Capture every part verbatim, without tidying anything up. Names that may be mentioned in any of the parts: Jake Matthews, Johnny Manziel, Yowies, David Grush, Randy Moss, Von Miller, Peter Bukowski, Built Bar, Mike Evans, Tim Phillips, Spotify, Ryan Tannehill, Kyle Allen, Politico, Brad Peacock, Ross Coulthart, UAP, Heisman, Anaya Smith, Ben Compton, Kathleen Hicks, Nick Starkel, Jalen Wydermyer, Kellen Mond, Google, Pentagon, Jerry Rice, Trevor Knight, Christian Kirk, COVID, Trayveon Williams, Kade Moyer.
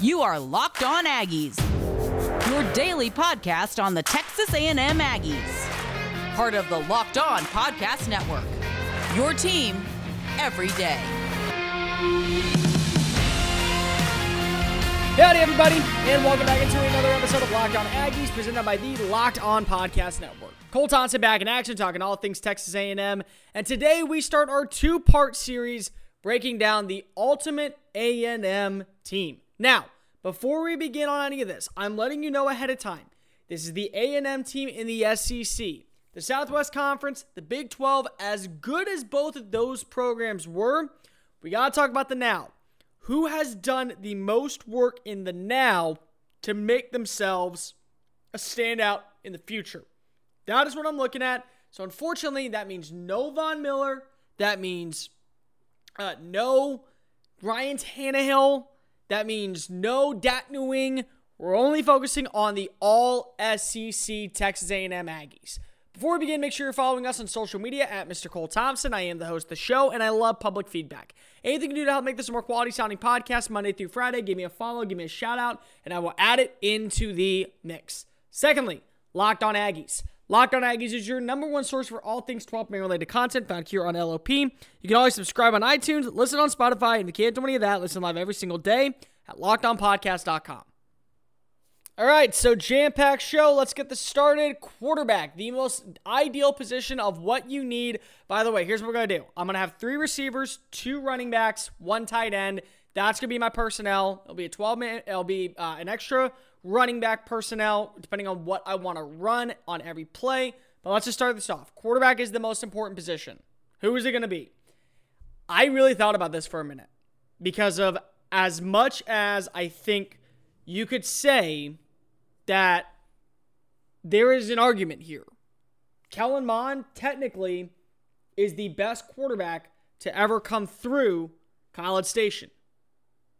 You are Locked On Aggies, your daily podcast on the Texas A and M Aggies. Part of the Locked On Podcast Network, your team every day. Howdy, everybody, and welcome back into another episode of Locked On Aggies, presented by the Locked On Podcast Network. Cole Thompson back in action, talking all things Texas A and M, and today we start our two-part series breaking down the ultimate A and M team. Now, before we begin on any of this, I'm letting you know ahead of time, this is the A and M team in the S E C. The Southwest Conference, the Big twelve, as good as both of those programs were, we got to talk about the now. Who has done the most work in the now to make themselves a standout in the future? That is what I'm looking at. So unfortunately, that means no Von Miller. That means uh, no Ryan Tannehill. That means no Dat Nguyen. We're only focusing on the all-S E C Texas A and M Aggies. Before we begin, make sure you're following us on social media at Mister Cole Thompson. I am the host of the show, and I love public feedback. Anything you do to help make this a more quality-sounding podcast Monday through Friday, give me a follow, give me a shout-out, and I will add it into the mix. Secondly, Locked On Aggies. Locked On Aggies is your number one source for all things twelfth man related content found here on L O P. You can always subscribe on iTunes, listen on Spotify, and if you can't do any of that, listen live every single day at locked on podcast dot com. All right, so jam-packed show. Let's get this started. Quarterback, the most ideal position of what you need. By the way, here's what we're going to do. I'm going to have three receivers, two running backs, one tight end. That's going to be my personnel. It'll be a twelve-man. It'll be uh, an extra running back personnel, depending on what I want to run on every play. But let's just start this off. Quarterback is the most important position. Who is it going to be? I really thought about this for a minute because of as much as I think you could say that there is an argument here. Kellen Mond technically is the best quarterback to ever come through College Station.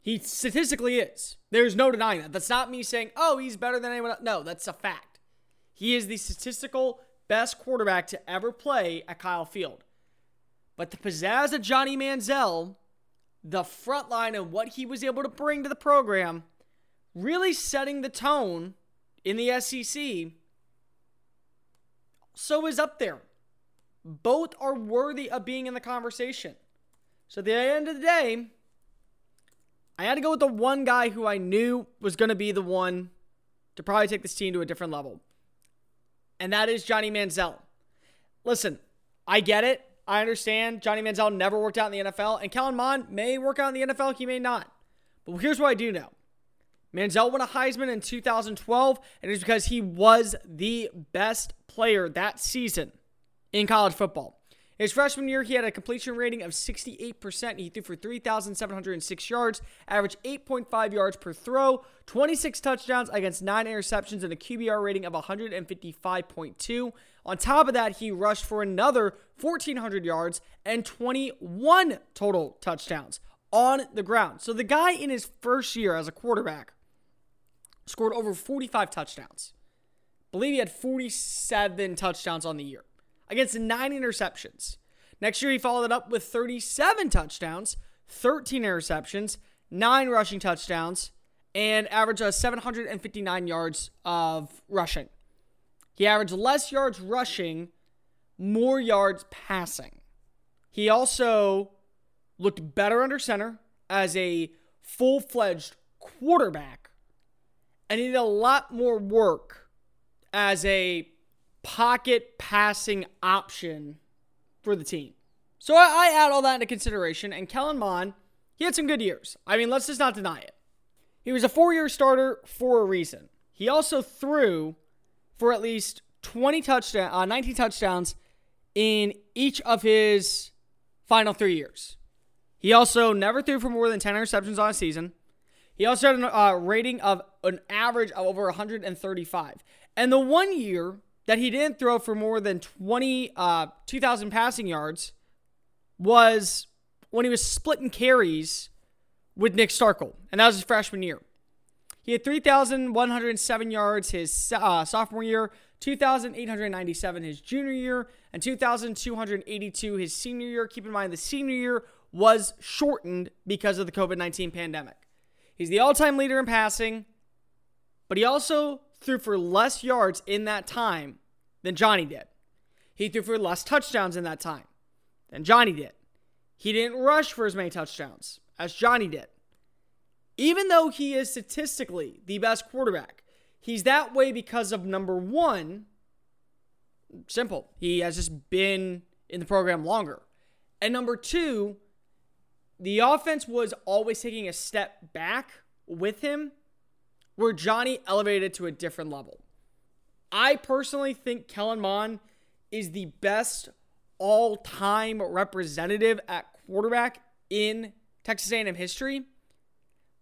He statistically is. There's no denying that. That's not me saying, oh, he's better than anyone else. No, that's a fact. He is the statistical best quarterback to ever play at Kyle Field. But the pizzazz of Johnny Manziel, the front line and what he was able to bring to the program, really setting the tone in the S E C, so is up there. Both are worthy of being in the conversation. So at the end of the day, I had to go with the one guy who I knew was going to be the one to probably take this team to a different level. And that is Johnny Manziel. Listen, I get it. I understand Johnny Manziel never worked out in the N F L. And Kellen Mond may work out in the N F L. He may not. But here's what I do know. Manziel won a Heisman in two thousand twelve. And it's because he was the best player that season in college football. His freshman year, he had a completion rating of sixty-eight percent. He threw for three thousand seven hundred six yards, averaged eight point five yards per throw, twenty-six touchdowns against nine interceptions, and a Q B R rating of one fifty-five point two. On top of that, he rushed for another fourteen hundred yards and twenty-one total touchdowns on the ground. So the guy in his first year as a quarterback scored over forty-five touchdowns. I believe he had forty-seven touchdowns on the year, against nine interceptions. Next year, he followed it up with thirty-seven touchdowns, thirteen interceptions, nine rushing touchdowns, and averaged uh, seven fifty-nine yards of rushing. He averaged less yards rushing, more yards passing. He also looked better under center as a full-fledged quarterback, and he did a lot more work as a pocket passing option for the team. So I, I add all that into consideration, and Kellen Mond, he had some good years. I mean, let's just not deny it. He was a four-year starter for a reason. He also threw for at least twenty touchdown, uh, nineteen touchdowns in each of his final three years. He also never threw for more than ten interceptions on a season. He also had a uh, rating of an average of over one thirty-five. And the one year that he didn't throw for more than twenty, uh, two thousand passing yards was when he was splitting carries with Nick Starkel, and that was his freshman year. He had three thousand one hundred seven yards his uh, sophomore year, two thousand eight hundred ninety-seven his junior year, and two thousand two hundred eighty-two his senior year. Keep in mind, the senior year was shortened because of the covid nineteen pandemic. He's the all-time leader in passing, but he also threw for less yards in that time than Johnny did. He threw for less touchdowns in that time than Johnny did. He didn't rush for as many touchdowns as Johnny did. Even though he is statistically the best quarterback, he's that way because of, number one, simple, he has just been in the program longer. And number two, the offense was always taking a step back with him, where Johnny elevated to a different level. I personally think Kellen Mond is the best all-time representative at quarterback in Texas A and M history.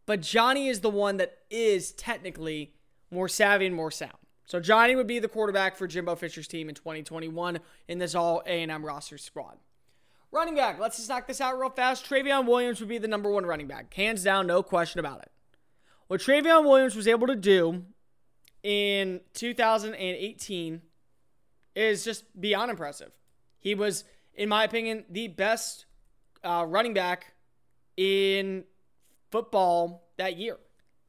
But Johnny is the one that is technically more savvy and more sound. So Johnny would be the quarterback for Jimbo Fisher's team in twenty twenty-one in this all A and M roster squad. Running back, let's just knock this out real fast. Trayveon Williams would be the number one running back. Hands down, no question about it. What Trayveon Williams was able to do in two thousand eighteen is just beyond impressive. He was, in my opinion, the best uh, running back in football that year.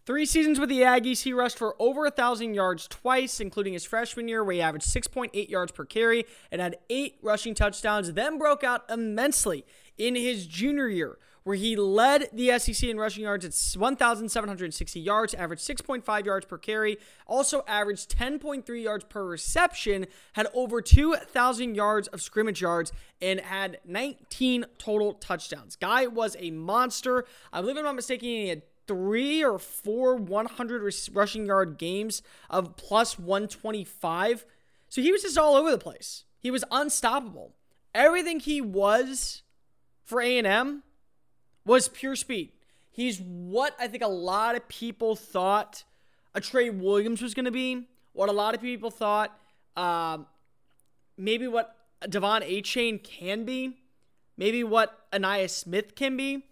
Three seasons with the Aggies, he rushed for over one thousand yards twice, including his freshman year where he averaged six point eight yards per carry and had eight rushing touchdowns, then broke out immensely in his junior year where he led the S E C in rushing yards at one thousand seven hundred sixty yards, averaged six point five yards per carry, also averaged ten point three yards per reception, had over two thousand yards of scrimmage yards, and had nineteen total touchdowns. Guy was a monster. I believe, if I'm not mistaken, he had three or four one hundred rushing yard games of plus one twenty-five. So he was just all over the place. He was unstoppable. Everything he was for A and M was pure speed. He's what I think a lot of people thought a Trey Williams was going to be, what a lot of people thought um, maybe what De'Von Achane can be, maybe what Anaya Smith can be.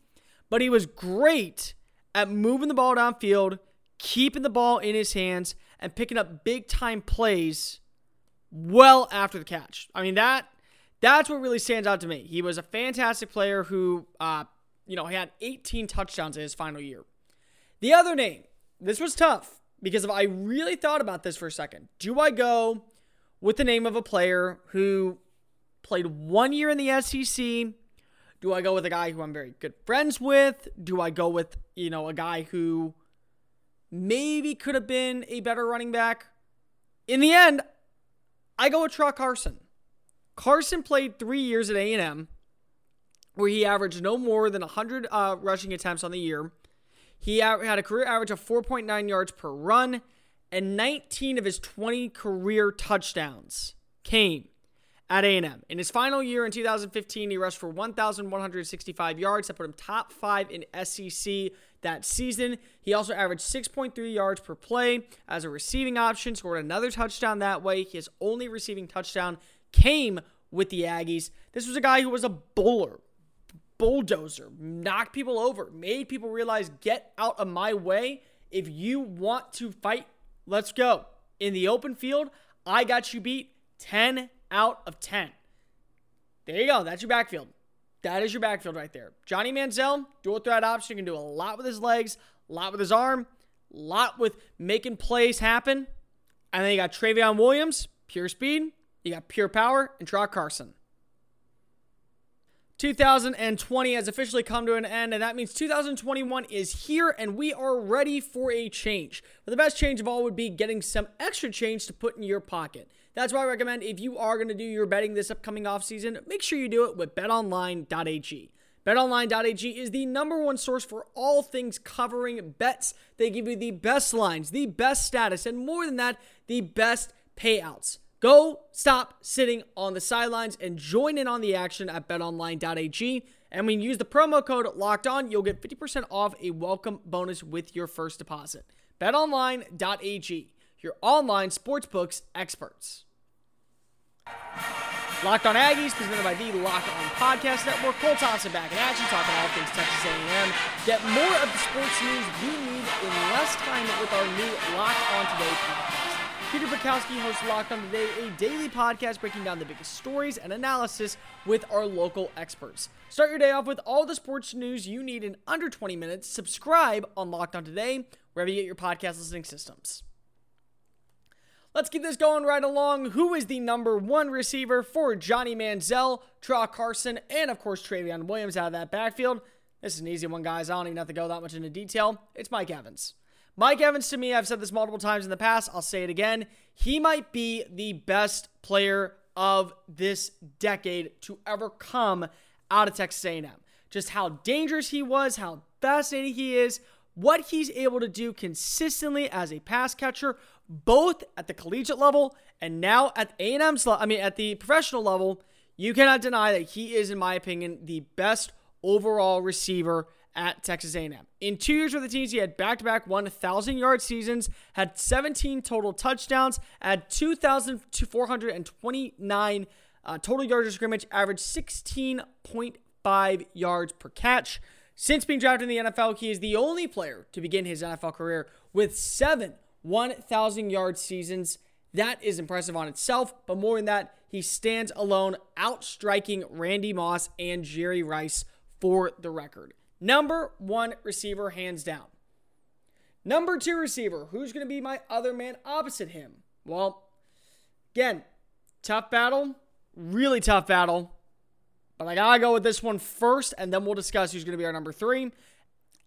But he was great at moving the ball downfield, keeping the ball in his hands, and picking up big-time plays well after the catch. I mean, that that's what really stands out to me. He was a fantastic player who, uh, you know, he had eighteen touchdowns in his final year. The other name, this was tough because if I really thought about this for a second. Do I go with the name of a player who played one year in the S E C? Do I go with a guy who I'm very good friends with? Do I go with, you know, a guy who maybe could have been a better running back? In the end, I go with Tra Carson. Carson played three years at A and M, where he averaged no more than one hundred uh, rushing attempts on the year. He had a career average of four point nine yards per run, and nineteen of his twenty career touchdowns came at A and M. In his final year in two thousand fifteen, he rushed for one thousand one hundred sixty-five yards. That put him top five in S E C that season. He also averaged six point three yards per play as a receiving option, scored another touchdown that way. His only receiving touchdown came with the Aggies. This was a guy who was a bowler, bulldozer, knocked people over, made people realize, get out of my way. If you want to fight, let's go. In the open field, I got you beat ten out of ten. There you go. That's your backfield. That is your backfield right there. Johnny Manziel, dual threat option. He can do a lot with his legs, a lot with his arm, a lot with making plays happen. And then you got Trayveon Williams, pure speed. You got pure power, and Tra Carson. two thousand twenty has officially come to an end, and that means two thousand twenty-one is here, and we are ready for a change. But the best change of all would be getting some extra change to put in your pocket. That's why I recommend if you are going to do your betting this upcoming offseason, make sure you do it with bet online dot a g. bet online dot a g is the number one source for all things covering bets. They give you the best lines, the best status, and more than that, the best payouts. Go stop sitting on the sidelines and join in on the action at bet online dot a g. And when you use the promo code LOCKEDON, you'll get fifty percent off a welcome bonus with your first deposit. bet online dot a g, your online sportsbooks experts. Locked On Aggies, presented by the Locked On Podcast Network. Cole Thompson back in action, talking all things Texas A and M. Get more of the sports news you need in less time with our new Locked On Today podcast. Peter Bukowski hosts Locked On Today, a daily podcast breaking down the biggest stories and analysis with our local experts. Start your day off with all the sports news you need in under twenty minutes. Subscribe on Locked On Today, wherever you get your podcast listening systems. Let's keep this going right along. Who is the number one receiver for Johnny Manziel, Tra Carson, and of course Trayveon Williams out of that backfield? This is an easy one, guys. I don't even have to go that much into detail. It's Mike Evans. Mike Evans, to me, I've said this multiple times in the past. I'll say it again. He might be the best player of this decade to ever come out of Texas A and M. Just how dangerous he was, how fascinating he is, what he's able to do consistently as a pass catcher, both at the collegiate level and now at A and M's level, I mean, at the professional level. You cannot deny that he is, in my opinion, the best overall receiver at Texas A and M. In two years with the teams, he had back-to-back one thousand-yard seasons, had seventeen total touchdowns, had two thousand four hundred twenty-nine uh, total yards of scrimmage, averaged sixteen point five yards per catch. Since being drafted in the N F L, he is the only player to begin his N F L career with seven one thousand-yard seasons. That is impressive on itself, but more than that, he stands alone, outstriking Randy Moss and Jerry Rice for the record. Number one receiver, hands down. Number two receiver, who's going to be my other man opposite him? Well, again, tough battle, really tough battle, but I got to go with this one first, and then we'll discuss who's going to be our number three,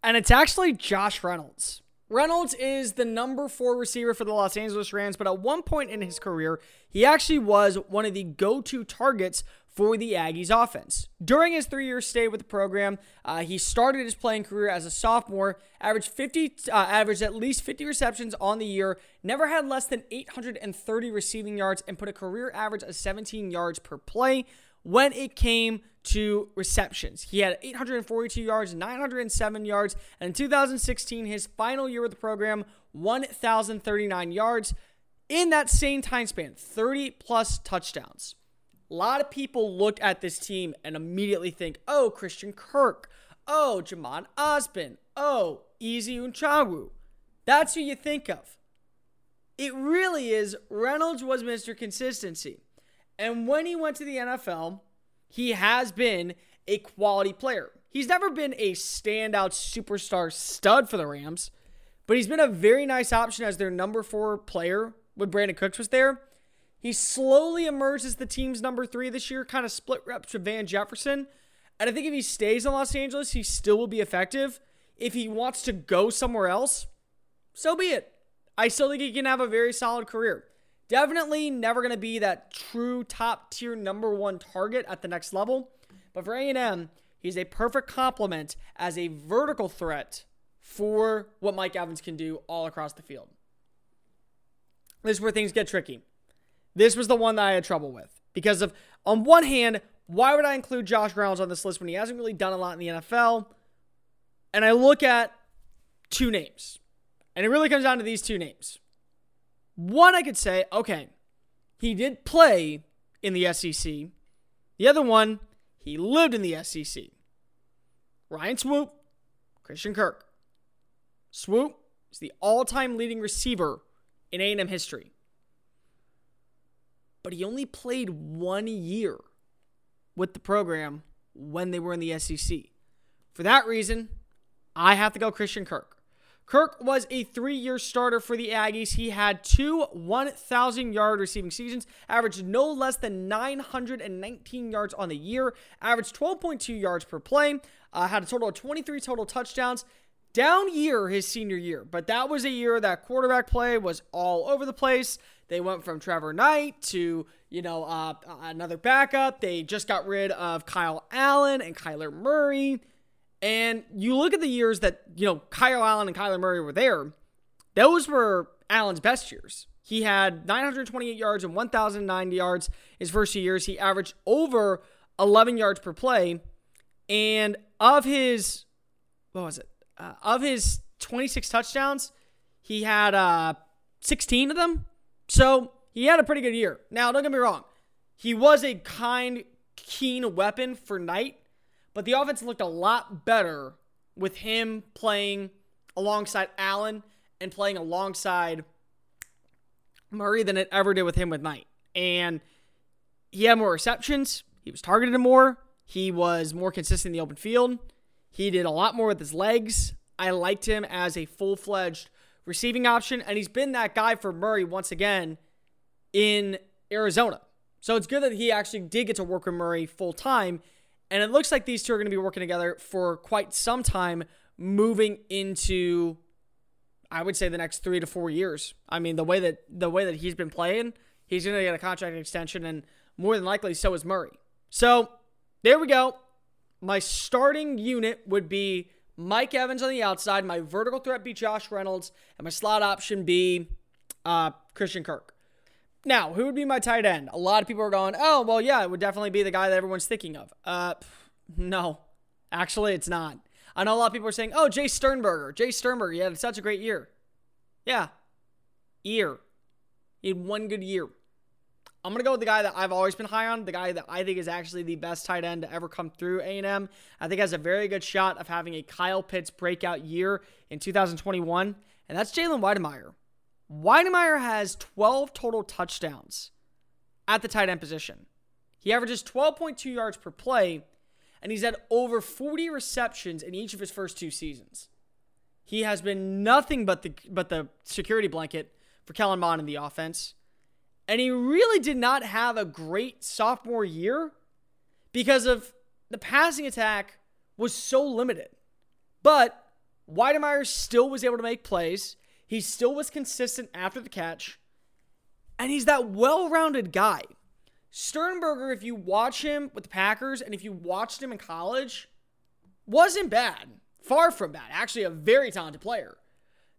and it's actually Josh Reynolds. Reynolds is the number four receiver for the Los Angeles Rams, but at one point in his career, he actually was one of the go-to targets for the Aggies offense. During his three-year stay with the program, uh, he started his playing career as a sophomore, averaged fifty, uh, averaged at least fifty receptions on the year, never had less than eight hundred thirty receiving yards, and put a career average of seventeen yards per play. When it came to receptions, he had eight hundred forty-two yards, nine hundred seven yards, and in two thousand sixteen, his final year with the program, one thousand thirty-nine yards. In that same time span, thirty-plus touchdowns. A lot of people look at this team and immediately think, oh, Christian Kirk, oh, Germain Ifedi, oh, Eze Unchagwu. That's who you think of. It really is. Reynolds was Mister Consistency. And when he went to the N F L, he has been a quality player. He's never been a standout superstar stud for the Rams, but he's been a very nice option as their number four player when Brandon Cooks was there. He slowly emerged as the team's number three this year, kind of split reps to Van Jefferson. And I think if he stays in Los Angeles, he still will be effective. If he wants to go somewhere else, so be it. I still think he can have a very solid career. Definitely never going to be that true top-tier number one target at the next level. But for A and M, he's a perfect complement as a vertical threat for what Mike Evans can do all across the field. This is where things get tricky. This was the one that I had trouble with. Because of, on one hand, why would I include Josh Reynolds on this list when he hasn't really done a lot in the N F L? And I look at two names. And it really comes down to these two names. One, I could say, okay, he did play in the S E C. The other one, he lived in the S E C. Ryan Swoop, Christian Kirk. Swoop is the all-time leading receiver in A and M history. But he only played one year with the program when they were in the S E C. For that reason, I have to go Christian Kirk. Kirk was a three-year starter for the Aggies. He had two one thousand-yard receiving seasons, averaged no less than nine hundred nineteen yards on the year, averaged twelve point two yards per play, uh, had a total of twenty-three total touchdowns. Down year his senior year, but that was a year that quarterback play was all over the place. They went from Trevor Knight to, you know, uh, another backup. They just got rid of Kyle Allen and Kyler Murray. And you look at the years that, you know, Kyle Allen and Kyler Murray were there. Those were Allen's best years. He had nine hundred twenty-eight yards and one thousand nine yards his first two years. He averaged over eleven yards per play. And of his, what was it? Uh, of his twenty-six touchdowns, he had uh, sixteen of them. So he had a pretty good year. Now, don't get me wrong. He was a kind, keen weapon for Knight. But the offense looked a lot better with him playing alongside Allen and playing alongside Murray than it ever did with him with Knight. And he had more receptions. He was targeted more. He was more consistent in the open field. He did a lot more with his legs. I liked him as a full-fledged receiving option, and he's been that guy for Murray once again in Arizona. So it's good that he actually did get to work with Murray full-time, and it looks like these two are going to be working together for quite some time moving into, I would say, the next three to four years. I mean, the way that the way that he's been playing, he's going to get a contract extension, and more than likely, so is Murray. So there we go. My starting unit would be Mike Evans on the outside. My vertical threat be Josh Reynolds. And my slot option be uh, Christian Kirk. Now, who would be my tight end? A lot of people are going, oh, well, yeah, it would definitely be the guy that everyone's thinking of. Uh, no. Actually, it's not. I know a lot of people are saying, oh, Jace Sternberger. Jace Sternberger, yeah, it's such a great year. Yeah. Year. He had one good year. I'm going to go with the guy that I've always been high on, the guy that I think is actually the best tight end to ever come through A and M. I think has a very good shot of having a Kyle Pitts breakout year in two thousand twenty-one, and that's Jalen Wydermyer. Wydermyer has twelve total touchdowns at the tight end position. He averages twelve point two yards per play, and he's had over forty receptions in each of his first two seasons. He has been nothing but the but the security blanket for Kellen Mond in the offense. And he really did not have a great sophomore year because of the passing attack was so limited. But Wydermyer still was able to make plays. He still was consistent after the catch. And he's that well-rounded guy. Sternberger, if you watch him with the Packers and if you watched him in college, wasn't bad. Far from bad. Actually, a very talented player.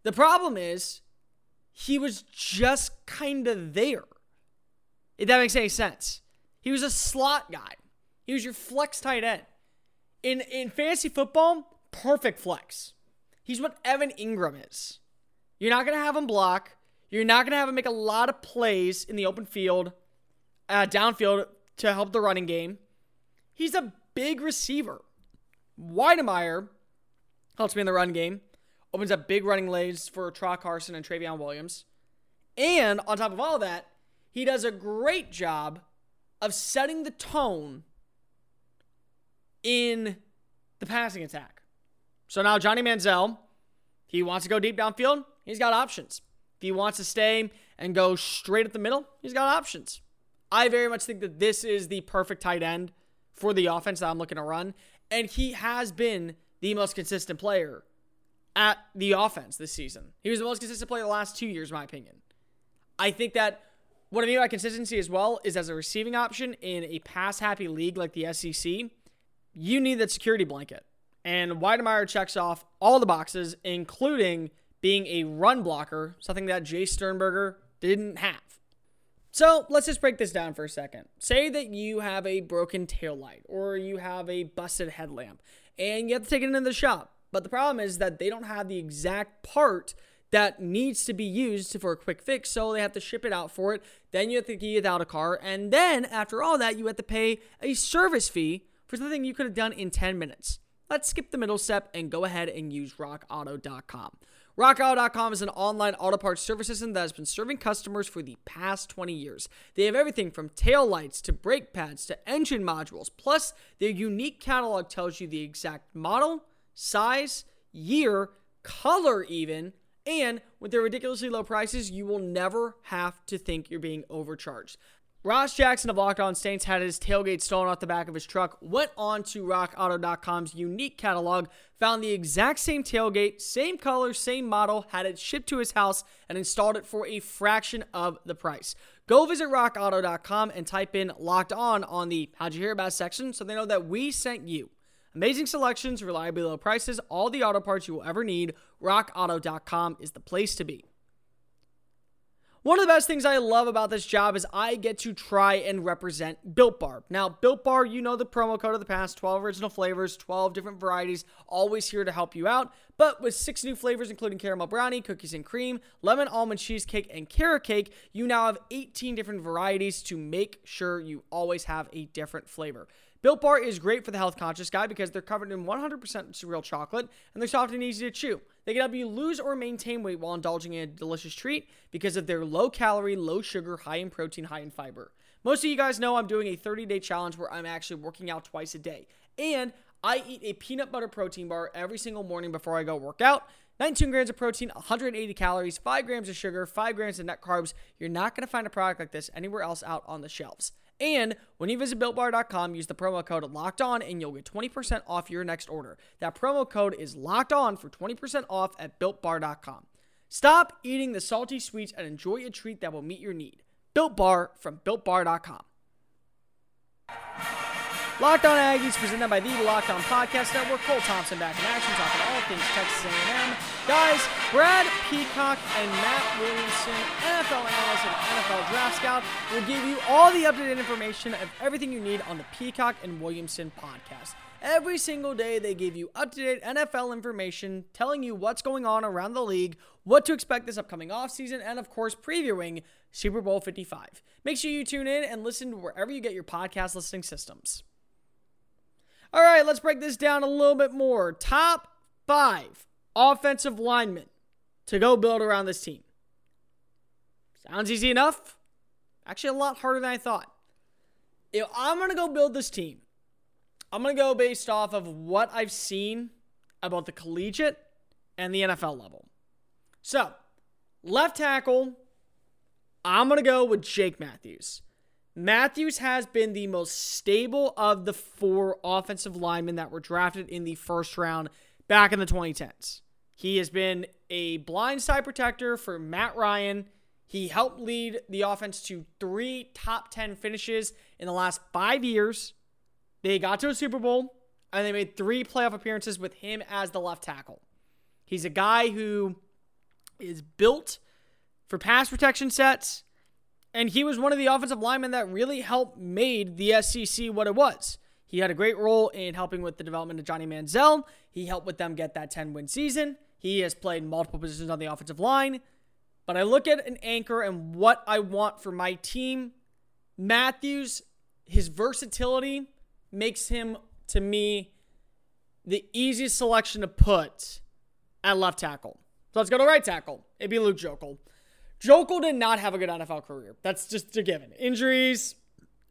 The problem is he was just kind of there. If that makes any sense. He was a slot guy. He was your flex tight end. In in fantasy football, perfect flex. He's what Evan Ingram is. You're not going to have him block. You're not going to have him make a lot of plays in the open field, uh, downfield to help the running game. He's a big receiver. Wydermyer helps me in the run game. Opens up big running lanes for Tra Carson and Trayveon Williams. And on top of all that, he does a great job of setting the tone in the passing attack. So now Johnny Manziel, he wants to go deep downfield, he's got options. If he wants to stay and go straight at the middle, he's got options. I very much think that this is the perfect tight end for the offense that I'm looking to run. And he has been the most consistent player at the offense this season. He was the most consistent player the last two years, in my opinion. I think that what I mean by consistency as well is as a receiving option in a pass-happy league like the S E C, you need that security blanket. And Wydermyer checks off all the boxes, including being a run blocker, something that Jace Sternberger didn't have. So let's just break this down for a second. Say that you have a broken taillight or you have a busted headlamp and you have to take it into the shop. But the problem is that they don't have the exact part that needs to be used for a quick fix, so they have to ship it out for it. Then you have to get it out a car, and then after all that, you have to pay a service fee for something you could have done in ten minutes. Let's skip the middle step and go ahead and use rock auto dot com. rock auto dot com is an online auto parts service system that has been serving customers for the past twenty years. They have everything from tail lights to brake pads to engine modules. Plus, their unique catalog tells you the exact model, size, year, color even, and with their ridiculously low prices, you will never have to think you're being overcharged. Ross Jackson of Locked On Saints had his tailgate stolen off the back of his truck, went on to rock auto dot com's unique catalog, found the exact same tailgate, same color, same model, had it shipped to his house, and installed it for a fraction of the price. Go visit rock auto dot com and type in Locked On on the How'd You Hear About section so they know that we sent you. Amazing selections, reliably low prices, all the auto parts you will ever need. rock auto dot com is the place to be. One of the best things I love about this job is I get to try and represent Built Bar. Now, Built Bar, you know the promo code of the past, twelve original flavors, twelve different varieties, always here to help you out. But with six new flavors, including caramel brownie, cookies and cream, lemon almond cheesecake, and carrot cake, you now have eighteen different varieties to make sure you always have a different flavor. Built Bar is great for the health-conscious guy because they're covered in one hundred percent real chocolate and they're soft and easy to chew. They can help you lose or maintain weight while indulging in a delicious treat because of their low-calorie, low-sugar, high-in-protein, high-in-fiber. Most of you guys know I'm doing a thirty-day challenge where I'm actually working out twice a day. And I eat a peanut butter protein bar every single morning before I go work out. nineteen grams of protein, one hundred eighty calories, five grams of sugar, five grams of net carbs. You're not going to find a product like this anywhere else out on the shelves. And when you visit built bar dot com, use the promo code LOCKEDON and you'll get twenty percent off your next order. That promo code is LOCKEDON for twenty percent off at built bar dot com. Stop eating the salty sweets and enjoy a treat that will meet your need. Built Bar from built bar dot com. Locked On Aggies, presented by the Locked On Podcast Network. Cole Thompson back in action, talking all things Texas A and M. Guys, Brad Peacock and Matt Williamson, N F L analyst and N F L draft scout, will give you all the updated information of everything you need on the Peacock and Williamson podcast. Every single day, they give you up-to-date N F L information, telling you what's going on around the league, what to expect this upcoming offseason, and of course, previewing Super Bowl fifty-five. Make sure you tune in and listen to wherever you get your podcast listening systems. All right, let's break this down a little bit more. Top five offensive linemen to go build around this team. Sounds easy enough. Actually, a lot harder than I thought. If I'm going to go build this team, I'm going to go based off of what I've seen about the collegiate and the N F L level. So, left tackle, I'm going to go with Jake Matthews. Matthews has been the most stable of the four offensive linemen that were drafted in the first round back in the twenty tens. He has been a blindside protector for Matt Ryan. He helped lead the offense to three top ten finishes in the last five years. They got to a Super Bowl, and they made three playoff appearances with him as the left tackle. He's a guy who is built for pass protection sets. And he was one of the offensive linemen that really helped made the S E C what it was. He had a great role in helping with the development of Johnny Manziel. He helped with them get that ten-win season. He has played multiple positions on the offensive line. But I look at an anchor and what I want for my team. Matthews, his versatility makes him, to me, the easiest selection to put at left tackle. So let's go to right tackle. It'd be Luke Joeckel. Joeckel did not have a good N F L career. That's just a given. Injuries,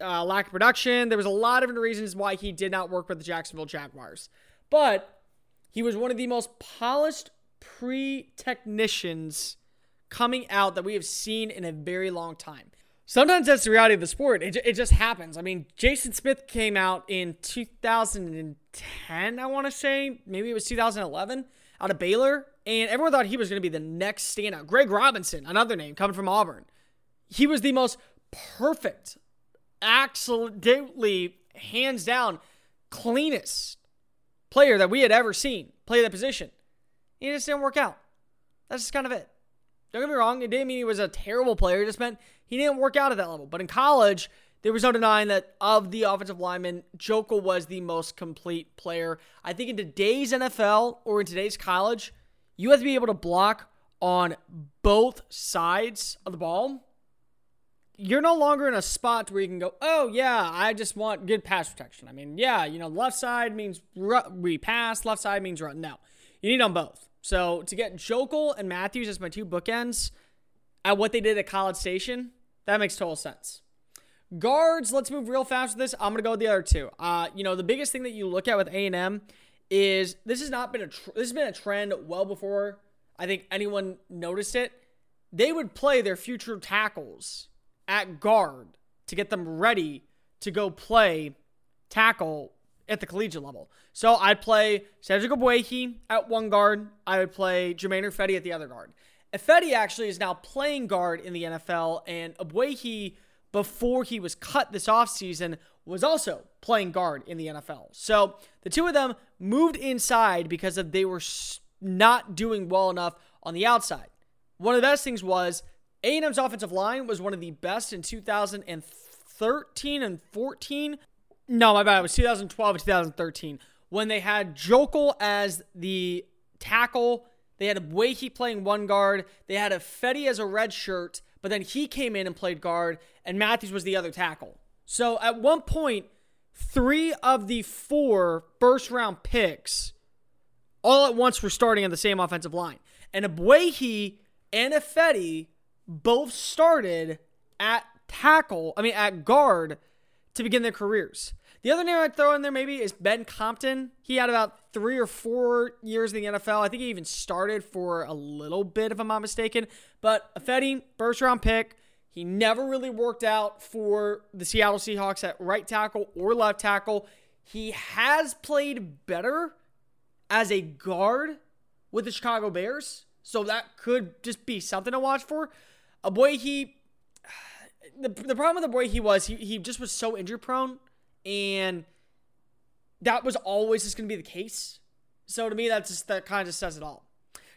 uh, lack of production. There was a lot of different reasons why he did not work with the Jacksonville Jaguars. But he was one of the most polished pre-technicians coming out that we have seen in a very long time. Sometimes that's the reality of the sport. It, it just happens. I mean, Jason Smith came out in two thousand ten, I want to say. Maybe it was two thousand eleven, out of Baylor. And everyone thought he was going to be the next standout. Greg Robinson, another name, coming from Auburn. He was the most perfect, absolutely, hands down, cleanest player that we had ever seen play that position. He just didn't work out. That's just kind of it. Don't get me wrong. It didn't mean he was a terrible player. It just meant he didn't work out at that level. But in college, there was no denying that of the offensive linemen, Joeckel was the most complete player. I think in today's N F L or in today's college, you have to be able to block on both sides of the ball. You're no longer in a spot where you can go, oh, yeah, I just want good pass protection. I mean, yeah, you know, left side means we pass, left side means run. No, you need them both. So to get Joeckel and Matthews as my two bookends at what they did at College Station, that makes total sense. Guards, let's move real fast with this. I'm going to go with the other two. Uh, you know, the biggest thing that you look at with A and M is this has not been a tr- this has been a trend well before I think anyone noticed it. They would play their future tackles at guard to get them ready to go play tackle at the collegiate level. So I'd play Cedric Ogbuehi at one guard. I would play Germain Ifedi at the other guard. Ifedi actually is now playing guard in the N F L, and Ogbuehi, before he was cut this offseason, was also playing guard in the N F L. So the two of them moved inside because of they were not doing well enough on the outside. One of the best things was A and M's offensive line was one of the best in two thousand thirteen and fourteen. No, my bad. It was two thousand twelve and two thousand thirteen when they had Joeckel as the tackle. They had Ogbuehi playing one guard. They had Ifedi as a red shirt, but then he came in and played guard, and Matthews was the other tackle. So at one point, three of the four first-round picks all at once were starting on the same offensive line. And Ogbuehi and Ifedi both started at tackle, I mean at guard, to begin their careers. The other name I'd throw in there maybe is Ben Compton. He had about three or four years in the N F L. I think he even started for a little bit, if I'm not mistaken. But Ifedi, first-round pick. He never really worked out for the Seattle Seahawks at right tackle or left tackle. He has played better as a guard with the Chicago Bears, so that could just be something to watch for. Ogbuehi, the, the problem with Ogbuehi was he, he just was so injury-prone, and that was always just going to be the case. So to me, that's just, that kind of just says it all.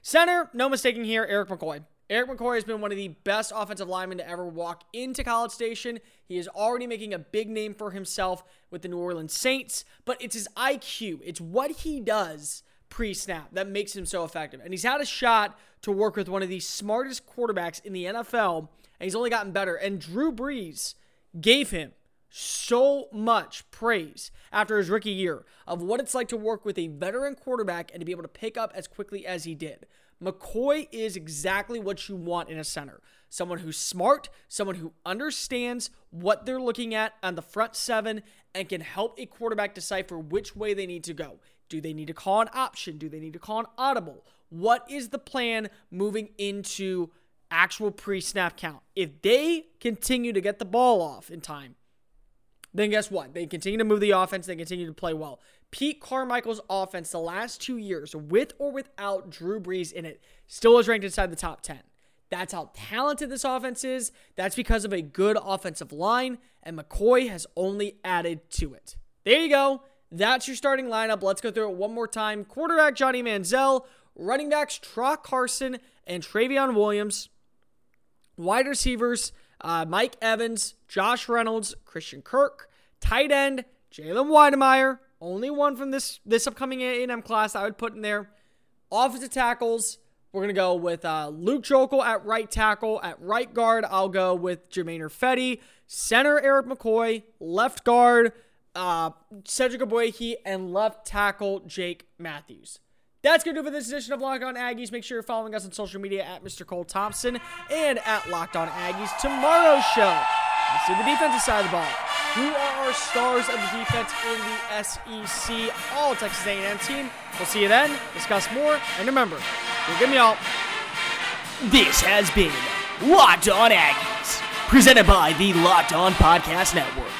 Center, no mistaking here, Erik McCoy. Erik McCoy has been one of the best offensive linemen to ever walk into College Station. He is already making a big name for himself with the New Orleans Saints, but it's his I Q. It's what he does pre-snap that makes him so effective. And he's had a shot to work with one of the smartest quarterbacks in the N F L, and he's only gotten better. And Drew Brees gave him so much praise after his rookie year of what it's like to work with a veteran quarterback and to be able to pick up as quickly as he did. McCoy is exactly what you want in a center. Someone who's smart, someone who understands what they're looking at on the front seven and can help a quarterback decipher which way they need to go. Do they need to call an option? Do they need to call an audible? What is the plan moving into actual pre-snap count? If they continue to get the ball off in time, then guess what? They continue to move the offense. They continue to play well. Pete Carmichael's offense the last two years, with or without Drew Brees in it, still is ranked inside the top ten. That's how talented this offense is. That's because of a good offensive line, and McCoy has only added to it. There you go. That's your starting lineup. Let's go through it one more time. Quarterback, Johnny Manziel. Running backs, Tra Carson and Trayveon Williams. Wide receivers, Uh, Mike Evans, Josh Reynolds, Christian Kirk. Tight end, Jalen Wydermyer. Only one from this, this upcoming A and M class I would put in there. Offensive tackles, we're going to go with uh, Luke Joeckel at right tackle. At right guard, I'll go with Germain Ifedi. Center, Erik McCoy. Left guard, uh, Cedric Ogbuehi. And left tackle, Jake Matthews. That's going to do it for this edition of Locked On Aggies. Make sure you're following us on social media at Mister Cole Thompson and at Locked On Aggies. Tomorrow's show, let's do the defensive side of the ball. Who are our stars of the defense in the S E C? All Texas A and M team. We'll see you then. Discuss more. And remember, you're good, y'all. This has been Locked On Aggies, presented by the Locked On Podcast Network.